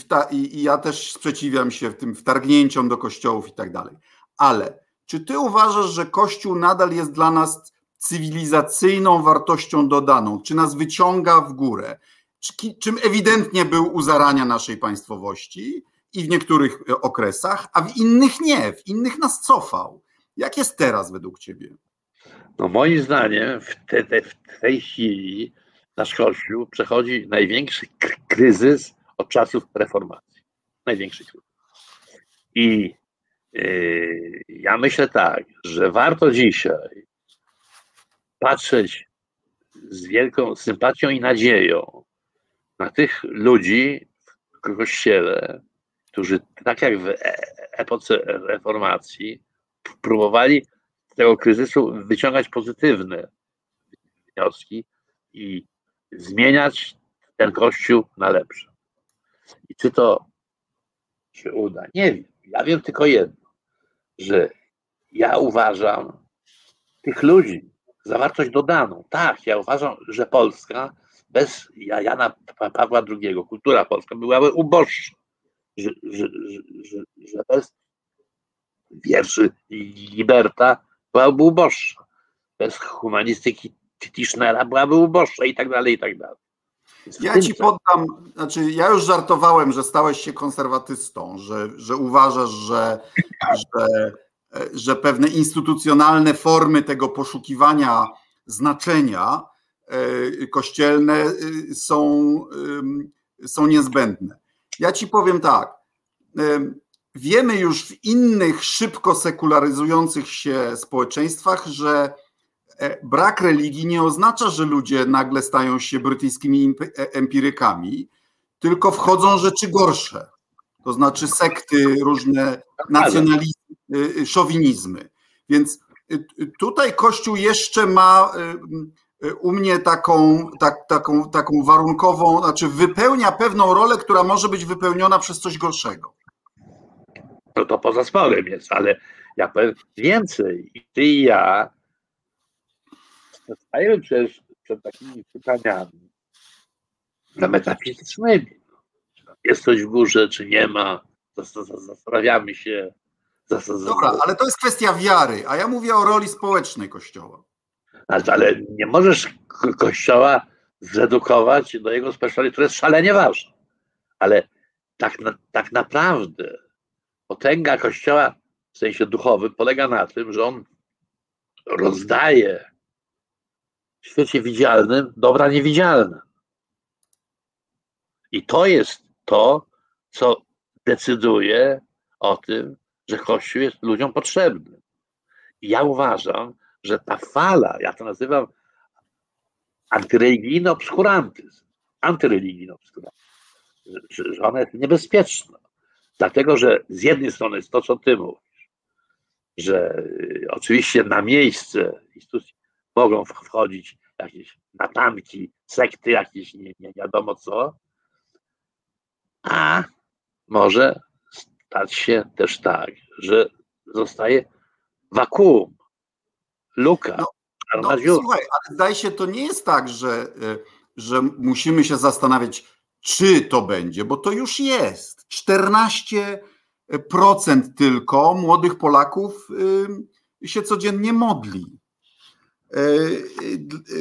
ja też sprzeciwiam się tym wtargnięciom do kościołów i tak dalej, ale czy ty uważasz, że Kościół nadal jest dla nas cywilizacyjną wartością dodaną? Czy nas wyciąga w górę? Czym ewidentnie był u zarania naszej państwowości i w niektórych okresach, a w innych nie, w innych nas cofał. Jak jest teraz według ciebie? No moim zdaniem w tej chwili nasz Kościół przechodzi największy kryzys od czasów reformacji. Największy kryzys. I Ja myślę tak, że warto dzisiaj patrzeć z wielką sympatią i nadzieją na tych ludzi w Kościele, którzy tak jak w epoce reformacji próbowali z tego kryzysu wyciągać pozytywne wnioski i zmieniać ten Kościół na lepszy. I czy to się uda? Nie wiem. Ja wiem tylko jedno, że ja uważam tych ludzi za wartość dodaną. Tak, ja uważam, że Polska bez Jana Pawła II, kultura polska byłaby uboższa. Że bez wierszy Liberta byłaby uboższa. Bez humanistyki Tischnera byłaby uboższa i tak dalej, i tak dalej. Ja ci poddam, znaczy ja już żartowałem, że stałeś się konserwatystą, że uważasz, że pewne instytucjonalne formy tego poszukiwania znaczenia kościelne są niezbędne. Ja ci powiem tak, wiemy już w innych szybko sekularyzujących się społeczeństwach, że brak religii nie oznacza, że ludzie nagle stają się brytyjskimi empirykami, tylko wchodzą rzeczy gorsze, to znaczy sekty, różne nacjonalizmy, szowinizmy. Więc tutaj Kościół jeszcze ma u mnie taką warunkową, znaczy wypełnia pewną rolę, która może być wypełniona przez coś gorszego. No to poza sporem jest, ale ja powiem więcej, ty i ja stajemy przed takimi pytaniami metafizycznymi. Jest coś w górze, czy nie ma, zastanawiamy się. Dobra, ale to jest kwestia wiary, a ja mówię o roli społecznej Kościoła. Ale nie możesz Kościoła zredukować do jego społeczności, które jest szalenie ważne. Ale tak naprawdę potęga Kościoła w sensie duchowym polega na tym, że on rozdaje w świecie widzialnym dobra niewidzialne. I to jest to, co decyduje o tym, że Kościół jest ludziom potrzebny. I ja uważam, że ta fala, ja to nazywam antyreligijny obskurantyzm, że ona jest niebezpieczna. Dlatego, że z jednej strony jest to, co ty mówisz, że oczywiście na miejsce instytucji mogą wchodzić jakieś natanki, sekty jakieś, nie wiadomo co, a może stać się też tak, że zostaje wakuum, luka. No, słuchaj, ale zdaje się, to nie jest tak, że musimy się zastanawiać, czy to będzie, bo to już jest. 14% tylko młodych Polaków się codziennie modli.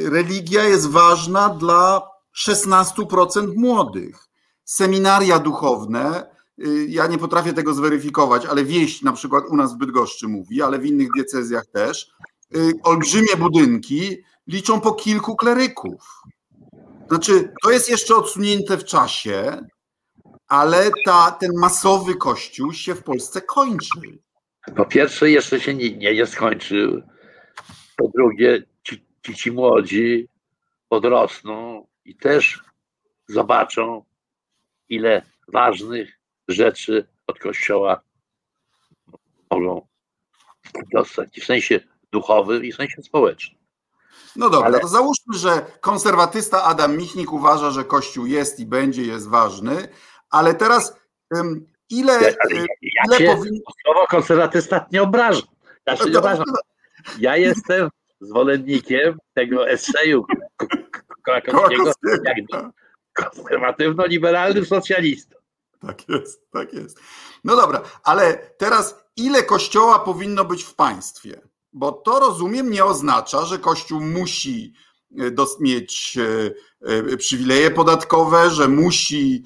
Religia jest ważna dla 16% młodych. Seminaria duchowne, ja nie potrafię tego zweryfikować, ale wieść na przykład u nas w Bydgoszczy mówi, ale w innych diecezjach też, olbrzymie budynki liczą po kilku kleryków. Znaczy, to jest jeszcze odsunięte w czasie, ale ten masowy kościół się w Polsce kończy. Po pierwsze, jeszcze się nie skończył. Po drugie, ci młodzi podrosną i też zobaczą, ile ważnych rzeczy od Kościoła mogą dostać. I w sensie duchowym, i w sensie społecznym. No dobra, ale to załóżmy, że konserwatysta Adam Michnik uważa, że Kościół jest i będzie, jest ważny, ale teraz słowo konserwatysta nie obraża. Ja się nie obrażam. Ja jestem zwolennikiem tego eseju Kołakowskiego, jak konserwatywno-liberalnym socjalistą. Tak jest, tak jest. No dobra, ale teraz ile Kościoła powinno być w państwie? Bo to, rozumiem, nie oznacza, że Kościół musi mieć przywileje podatkowe, że musi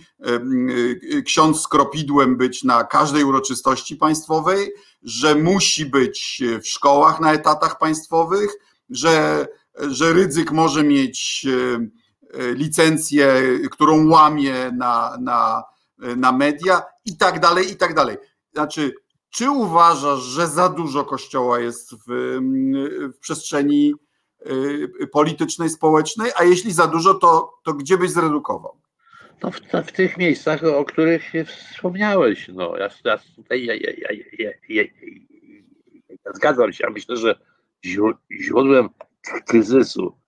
ksiądz z kropidłem być na każdej uroczystości państwowej, że musi być w szkołach na etatach państwowych, że Rydzyk może mieć licencję, którą łamie na media i tak dalej, i tak dalej. Znaczy, Czy uważasz, że za dużo Kościoła jest w przestrzeni politycznej, społecznej, a jeśli za dużo, to gdzie byś zredukował? No w tych miejscach, o których wspomniałeś. No, ja zgadzam się, ja myślę, że źródłem kryzysu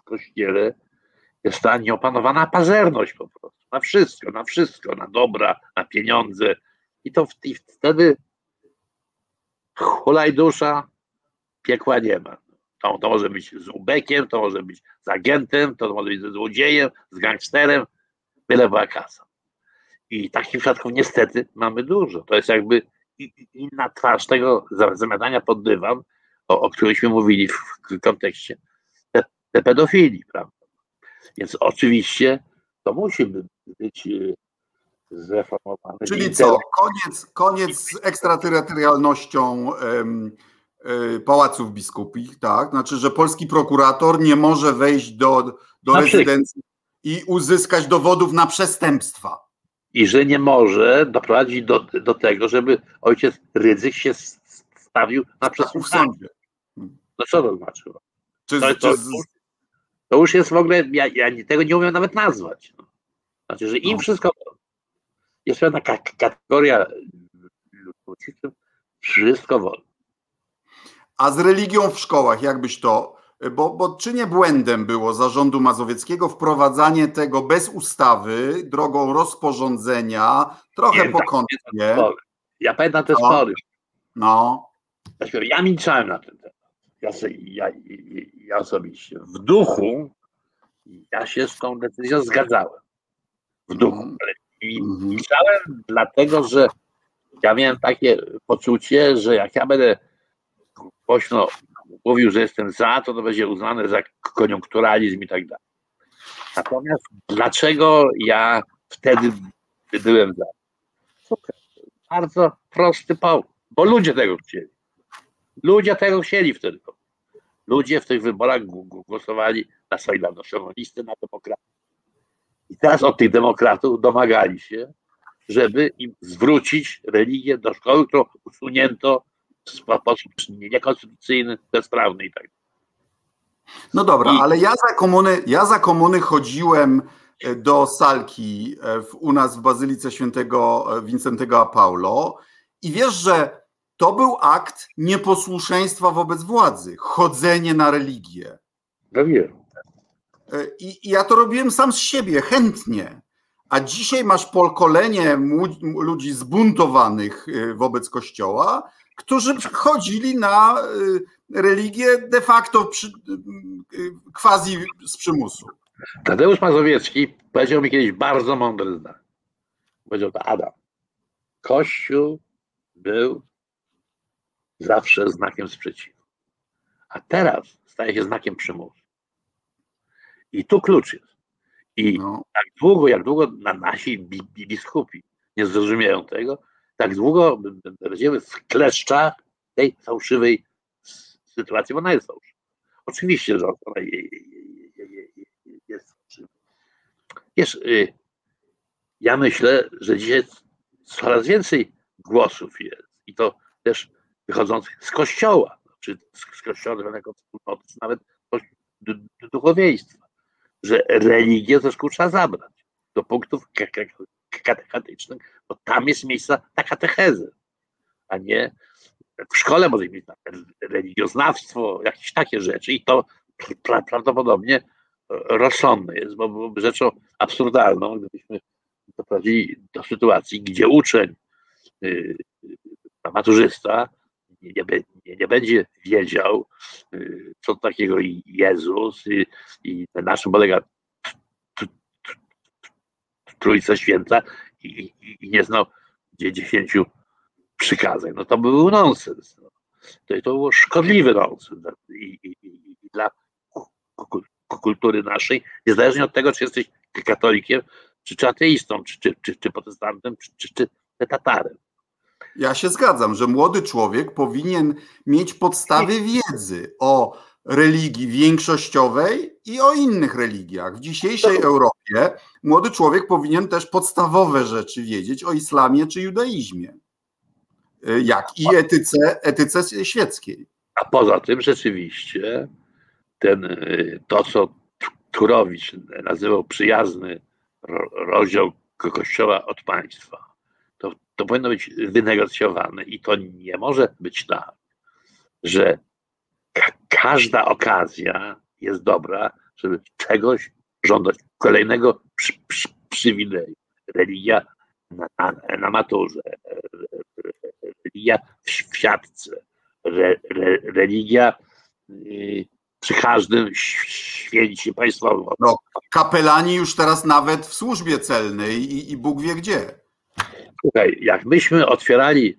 w Kościele jest ta nieopanowana pazerność po prostu. Na wszystko, na dobra, na pieniądze. I wtedy hulaj dusza, piekła nie ma. To może być z ubekiem, to może być z agentem, to może być ze złodziejem, z gangsterem, byle była kasa. I takich przypadków niestety mamy dużo. To jest jakby inna twarz tego zamiatania pod dywan, o którymśmy mówili w kontekście te pedofilii, prawda? Więc oczywiście to musi być zreformowany. Czyli co? Koniec z ekstraterytorialnością pałaców biskupich, tak? Znaczy, że polski prokurator nie może wejść do rezydencji i uzyskać dowodów na przestępstwa. I że nie może doprowadzić do tego, żeby ojciec Rydzyk się stawił na przesłuchanie. No co to znaczy? To już jest w ogóle, ja tego nie umiem nawet nazwać. Znaczy, że im wszystko... Jest pewna kategoria ludzi, wszystko wolno. A z religią w szkołach, jakbyś to... Bo czy nie błędem było zarządu Mazowieckiego wprowadzanie tego bez ustawy, drogą rozporządzenia, trochę pokonnie? Ja pamiętam te spory. No. Ja milczałem na ten temat. Ja osobiście. W duchu ja się z tą decyzją zgadzałem. W duchu. I milczałem dlatego, że ja miałem takie poczucie, że jak ja będę głośno mówił, że jestem za, to będzie uznane za koniunkturalizm i tak dalej. Natomiast dlaczego ja wtedy byłem za? Bardzo prosty powód. Bo ludzie tego chcieli. Ludzie tego chcieli wtedy. Ludzie w tych wyborach głosowali na Solidarnościową listę, na demokratów. I teraz od tych demokratów domagali się, żeby im zwrócić religię do szkoły, którą usunięto w sposób niekonstytucyjny, bezprawny i tak dalej. No dobra, ale ja za komuny chodziłem do salki u nas w Bazylice Świętego Wincentego a Paulo i wiesz, że to był akt nieposłuszeństwa wobec władzy, chodzenie na religię. No wiem. I ja to robiłem sam z siebie, chętnie. A dzisiaj masz pokolenie ludzi zbuntowanych wobec Kościoła, którzy chodzili na religię de facto quasi z przymusu. Tadeusz Mazowiecki powiedział mi kiedyś bardzo mądre zdanie. Powiedział to: Adam, Kościół był zawsze znakiem sprzeciwu, a teraz staje się znakiem przymusu. I tu klucz jest. I tak długo nasi biskupi nie zrozumieją tego, tak długo będziemy w kleszczach tej fałszywej sytuacji, bo ona jest fałszywa. Oczywiście, że ona jest fałszywa. Wiesz, ja myślę, że dzisiaj coraz więcej głosów jest i to też wychodzących z Kościoła, czy z Kościoła jako wspólnoty, czy nawet duchowieństwa, że religię ze szkół trzeba zabrać do punktów katechetycznych, bo tam jest miejsce na katechezę, a nie w szkole może mieć religioznawstwo, jakieś takie rzeczy i to prawdopodobnie rozsądne jest, bo byłoby rzeczą absurdalną, gdybyśmy doprowadzili do sytuacji, gdzie uczeń, maturzysta nie będzie wiedział, co takiego Jezus i na naszym polega Trójca Święta i nie znał 10 przykazań. No to był nonsens. No. To było szkodliwy nonsens i dla kultury naszej, niezależnie od tego, czy jesteś katolikiem, czy ateistą, czy protestantem, czy Tatarem. Ja się zgadzam, że młody człowiek powinien mieć podstawy wiedzy o religii większościowej i o innych religiach. W dzisiejszej Europie młody człowiek powinien też podstawowe rzeczy wiedzieć o islamie czy judaizmie. jak i etyce świeckiej. A poza tym rzeczywiście to, co Turowicz nazywał przyjazny rozdział Kościoła od państwa, to powinno być wynegocjowane i to nie może być tak, że każda okazja jest dobra, żeby czegoś żądać, kolejnego przywileju. Religia na maturze, religia w siatce, religia przy każdym święcie państwowym. No, kapelani już teraz nawet w służbie celnej i Bóg wie gdzie. Słuchaj, jak myśmy otwierali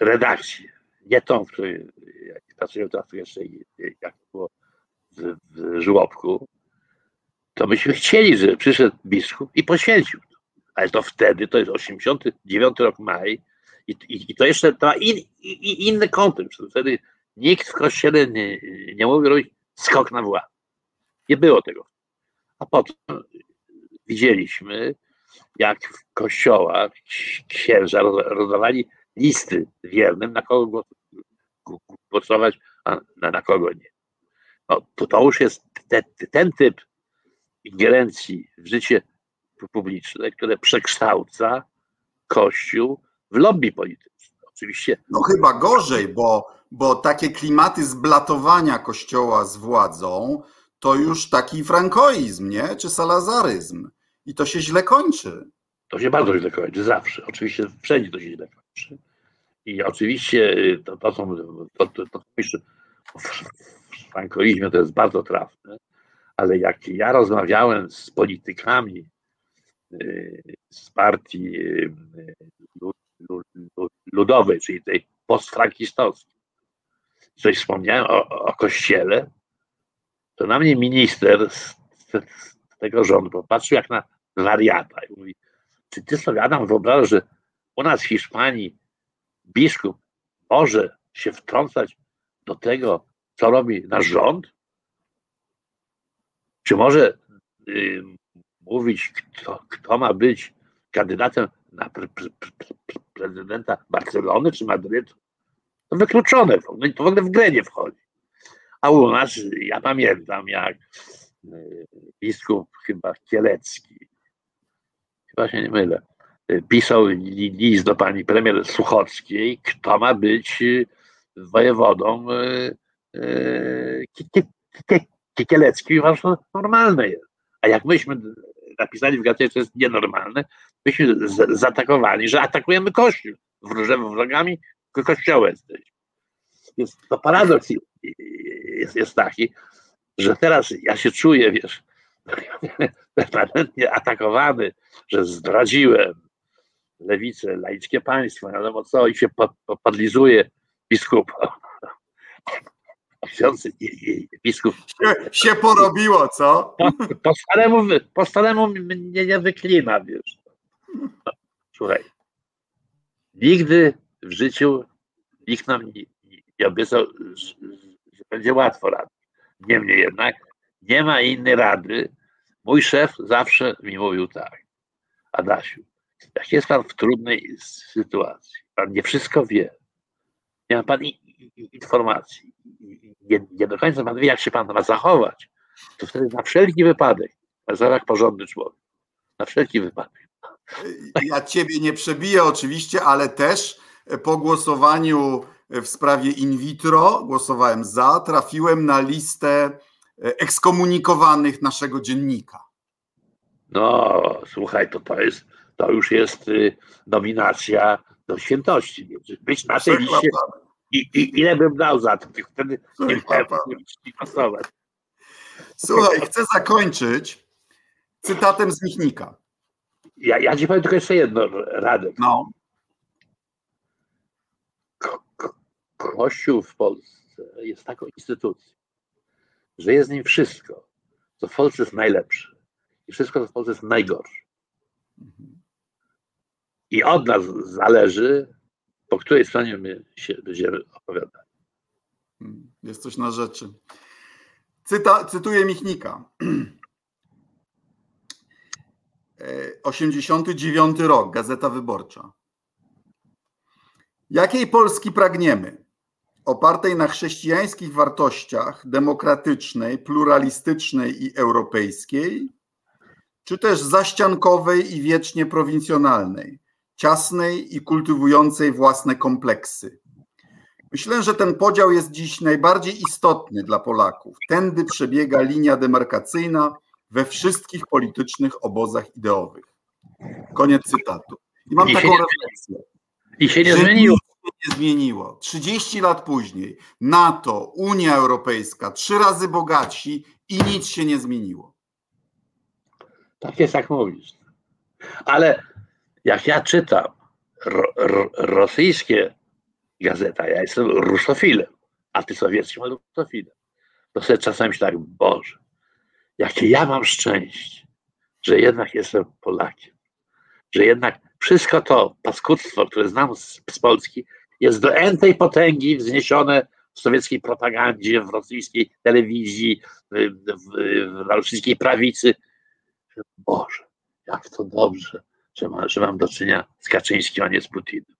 redakcję, nie tą, w której pracują teraz jeszcze, jak było w żłobku, to myśmy chcieli, żeby przyszedł biskup i poświęcił to. Ale to wtedy, to jest 89 rok maj i to jeszcze to ma inny kontekst. Wtedy nikt w kościele nie mógł robić skok na władzę. Nie było tego. A potem widzieliśmy, jak w kościołach księża rozdawali listy wiernym, na kogo głosować, a na kogo nie. No, to już jest ten typ ingerencji w życie publiczne, które przekształca Kościół w lobby polityczne. Oczywiście. No chyba gorzej, bo takie klimaty zblatowania Kościoła z władzą to już taki frankoizm, nie? Czy salazaryzm. I to się źle kończy. To się bardzo źle kończy, zawsze. Oczywiście wszędzie to się źle kończy. I oczywiście to w frankoizmie to jest bardzo trafne, ale jak ja rozmawiałem z politykami z partii ludowej, czyli tej postfrankistowskiej, coś wspomniałem o Kościele, to na mnie minister z tego rządu popatrzył jak na wariata i mówi, czy ty sobie, Adam, wyobrażasz, że u nas w Hiszpanii biskup może się wtrącać do tego, co robi nasz rząd? Czy może mówić, kto ma być kandydatem na prezydenta Barcelony czy Madrytu? To wykluczone, to w ogóle w grę nie wchodzi. A u nas, ja pamiętam, jak biskup chyba Kielecki, chyba się nie mylę, pisał list do pani premier Suchockiej, kto ma być wojewodą Kieleckim, aż to normalne jest. A jak myśmy napisali w gazecie, to jest nienormalne, myśmy zaatakowani, że atakujemy Kościół, wrogami Kościoła jesteśmy. Więc to paradoks jest taki, że teraz ja się czuję, wiesz, permanentnie atakowany, że zdradziłem lewicę, laickie państwo, nie wiadomo co, i się podlizuje biskupa. Biskup. Się porobiło, co? Po staremu mnie nie wyklina, wiesz. No, słuchaj, nigdy w życiu nikt nam nie obiecał, że będzie łatwo radzić. Niemniej jednak nie ma innej rady. Mój szef zawsze mi mówił tak: Adasiu, jak jest pan w trudnej sytuacji, pan nie wszystko wie, nie ma pan informacji, nie do końca pan wie, jak się pan ma zachować, to wtedy na wszelki wypadek, jak porządny człowiek, na wszelki wypadek. Ja ciebie nie przebiję oczywiście, ale też po głosowaniu w sprawie in vitro, głosowałem za, trafiłem na listę ekskomunikowanych naszego dziennika. No, słuchaj, to już jest nominacja do świętości. Być na tej liście ile bym dał za to, wtedy nie pasować. Słuchaj, chcę zakończyć cytatem z Michnika. Ja ci powiem tylko jeszcze jedno, Radek. No. Kościół w Polsce jest taką instytucją, że jest w nim wszystko, co w Polsce jest najlepsze i wszystko, co w Polsce jest najgorsze. I od nas zależy, po której stronie my się będziemy opowiadać. Jest coś na rzeczy. Cytuję Michnika. 89 rok, Gazeta Wyborcza. Jakiej Polski pragniemy? Opartej na chrześcijańskich wartościach, demokratycznej, pluralistycznej i europejskiej, czy też zaściankowej i wiecznie prowincjonalnej, ciasnej i kultywującej własne kompleksy? Myślę, że ten podział jest dziś najbardziej istotny dla Polaków. Tędy przebiega linia demarkacyjna we wszystkich politycznych obozach ideowych. Koniec cytatu. I mam taką refleksję. I się nie zmieniło. Nie zmieniło. 30 lat później NATO, Unia Europejska, 3 razy bogatsi i nic się nie zmieniło. Tak jest, jak mówisz. Ale jak ja czytam rosyjskie gazety, ja jestem rusofilem, antysowieckim rusofilem, to sobie czasami myślę tak, Boże, jakie ja mam szczęście, że jednak jestem Polakiem, że jednak wszystko to paskudztwo, które znam z Polski, jest do entej potęgi wzniesione w sowieckiej propagandzie, w rosyjskiej telewizji, na rosyjskiej prawicy. Boże, jak to dobrze, że mam do czynienia z Kaczyńskim, a nie z Putinem.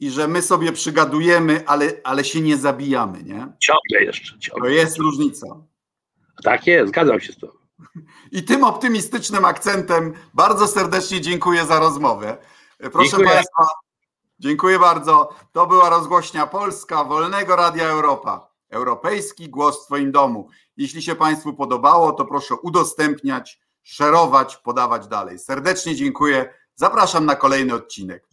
I że my sobie przygadujemy, ale się nie zabijamy, nie? Ciągle jeszcze. Ciągle. To jest różnica. Tak jest, zgadzam się z tobą. I tym optymistycznym akcentem bardzo serdecznie dziękuję za rozmowę. Proszę Państwa, dziękuję bardzo. To była rozgłośnia Polska Wolnego Radia Europa. Europejski głos w Twoim domu. Jeśli się Państwu podobało, to proszę udostępniać, szerować, podawać dalej. Serdecznie dziękuję. Zapraszam na kolejny odcinek.